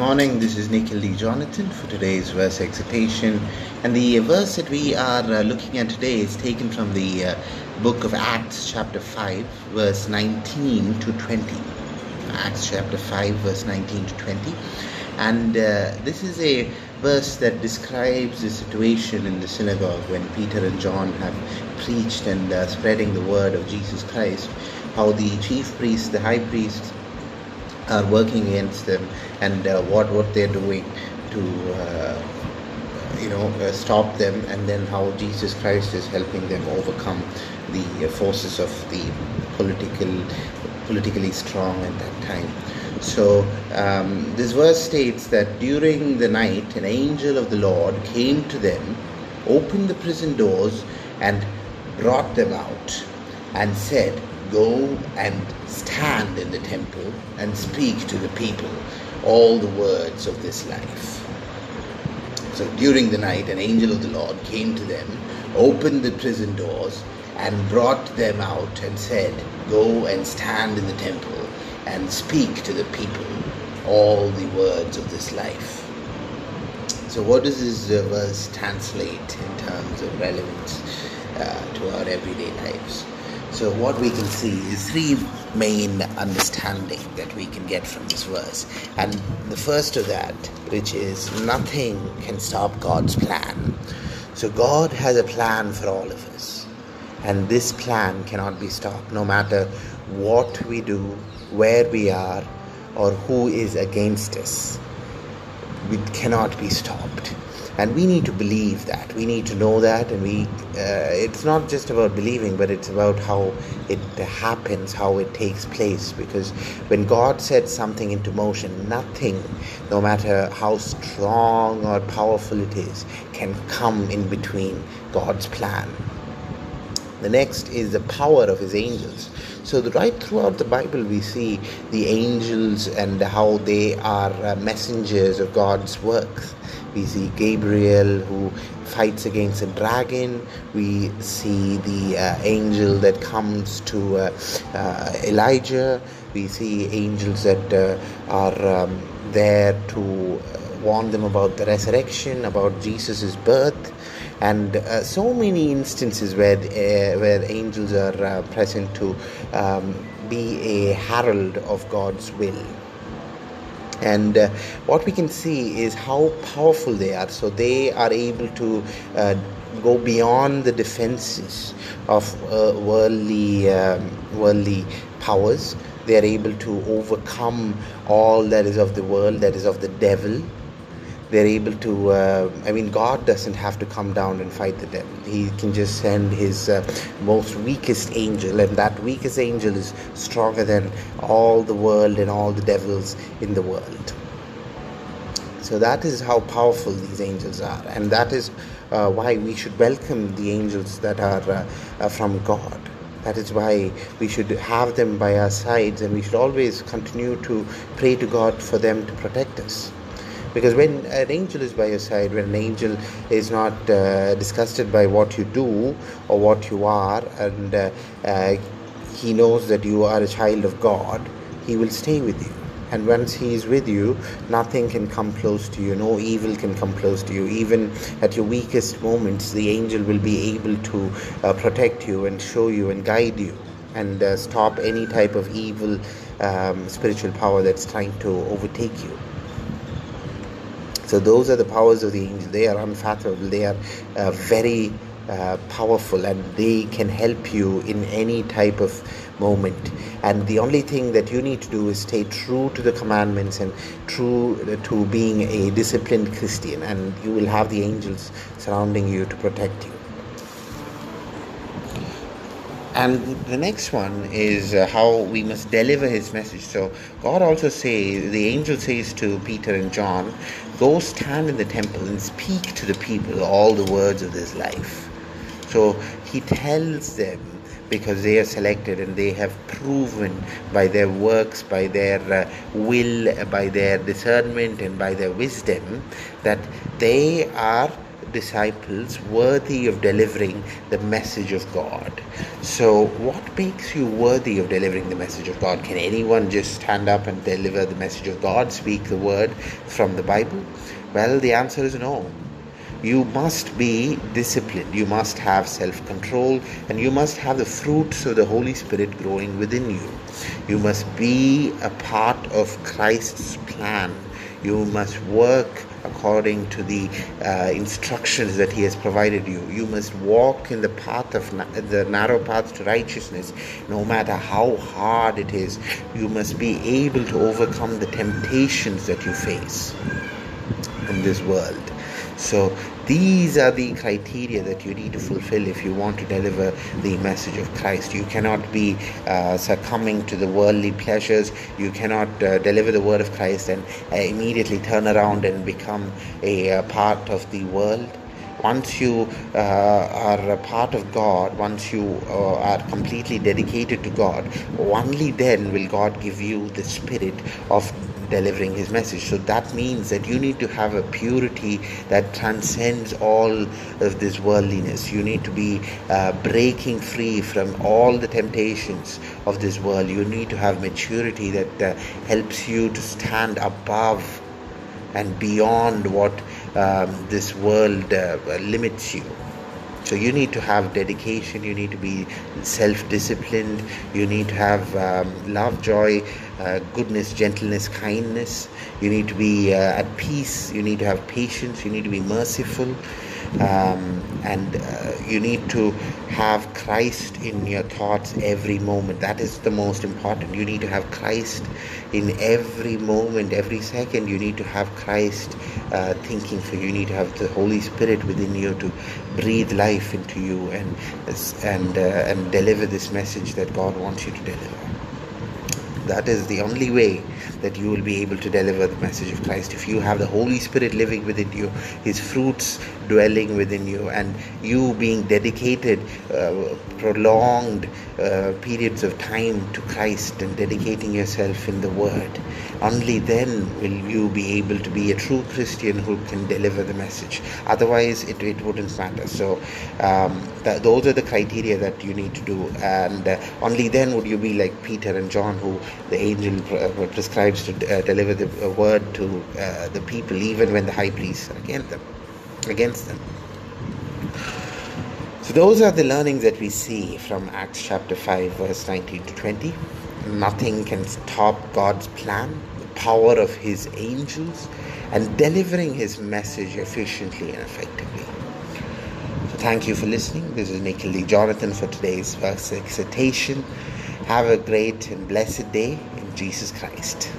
morning. This is Nikhil Jonathan for today's verse exhortation, and the verse that we are looking at today is taken from the book of Acts chapter 5 verse 19 to 20. Acts chapter 5 verse 19 to 20, and this is a verse that describes the situation in the synagogue when Peter and John have preached and spreading the word of Jesus Christ, how the chief priests, the high priests, are working against them, and what they're doing to stop them, and then how Jesus Christ is helping them overcome the forces of the politically strong at that time. So this verse states that during the night an angel of the Lord came to them, opened the prison doors and brought them out, and said, "Go and stand in the temple and speak to the people all the words of this life." So during the night, an angel of the Lord came to them, opened the prison doors, and brought them out and said, "Go and stand in the temple and speak to the people all the words of this life." So what does this verse translate in terms of relevance to our everyday lives? So what we can see is three main understanding that we can get from this verse. And the first of that, which is nothing can stop God's plan. So God has a plan for all of us, and this plan cannot be stopped, no matter what we do, where we are, or who is against us. It cannot be stopped. And we need to believe that. We need to know that. And it's not just about believing, but it's about how it happens, how it takes place. Because when God sets something into motion, nothing, no matter how strong or powerful it is, can come in between God's plan. The next is the power of his angels. So right throughout the Bible we see the angels and how they are messengers of God's works. We see Gabriel who fights against a dragon. We see the angel that comes to Elijah. We see angels that are there to warn them about the resurrection, about Jesus' birth, and so many instances where angels are present to be a herald of God's will. And what we can see is how powerful they are. So they are able to go beyond the defenses of worldly powers. They are able to overcome all that is of the world, that is of the devil. They're able to, God doesn't have to come down and fight the devil. He can just send his most weakest angel, and that weakest angel is stronger than all the world and all the devils in the world. So that is how powerful these angels are, and that is why we should welcome the angels that are from God. That is why we should have them by our sides, and we should always continue to pray to God for them to protect us. Because when an angel is by your side, when an angel is not disgusted by what you do or what you are, and he knows that you are a child of God, he will stay with you. And once he is with you, nothing can come close to you, no evil can come close to you. Even at your weakest moments, the angel will be able to protect you and show you and guide you, and stop any type of evil spiritual power that's trying to overtake you. So those are the powers of the angel. They are unfathomable. They are very powerful, and they can help you in any type of moment. And the only thing that you need to do is stay true to the commandments and true to being a disciplined Christian, and you will have the angels surrounding you to protect you. And the next one is how we must deliver his message. So God also says, the angel says to Peter and John, "Go stand in the temple and speak to the people all the words of this life." So he tells them, because they are selected and they have proven by their works, by their will, by their discernment and by their wisdom, that they are disciples worthy of delivering the message of God. So what makes you worthy of delivering the message of God? Can anyone just stand up and deliver the message of God, speak the word from the Bible? Well, the answer is no. You must be disciplined, you must have self-control, and you must have the fruits of the Holy Spirit growing within you. You must be a part of Christ's plan. You must work according to the instructions that He has provided you. You must walk in the path of the narrow path to righteousness, no matter how hard it is. You must be able to overcome the temptations that you face in this world. So these are the criteria that you need to fulfill if you want to deliver the message of Christ. You cannot be succumbing to the worldly pleasures. You cannot deliver the word of Christ and immediately turn around and become a part of the world. Once you are a part of God, once you are completely dedicated to God, only then will God give you the spirit of delivering His message. So that means that you need to have a purity that transcends all of this worldliness. You need to be breaking free from all the temptations of this world. You need to have maturity that helps you to stand above and beyond what this world limits you. So you need to have dedication, you need to be self-disciplined, you need to have love, joy, goodness, gentleness, kindness. You need to be at peace, you need to have patience, you need to be merciful, and you need to have Christ in your thoughts every moment. That is the most important. You need to have Christ in every moment, every second. You need to have Christ thinking for you. You need to have the Holy Spirit within you to breathe life into you and deliver this message that God wants you to deliver. That is the only way that you will be able to deliver the message of Christ. If you have the Holy Spirit living within you, His fruits dwelling within you, and you being dedicated prolonged periods of time to Christ and dedicating yourself in the Word, only then will you be able to be a true Christian who can deliver the message. Otherwise, it wouldn't matter. So those are the criteria that you need to do, and only then would you be like Peter and John, who the angel prescribes to deliver the word to the people, even when the high priests are against them. So those are the learnings that we see from Acts chapter 5 verse 19 to 20. Nothing can stop God's plan, the power of His angels, and delivering His message efficiently and effectively. So thank you for listening. This is Nikhil Jonathan for today's verse exhortation. Have a great and blessed day in Jesus Christ.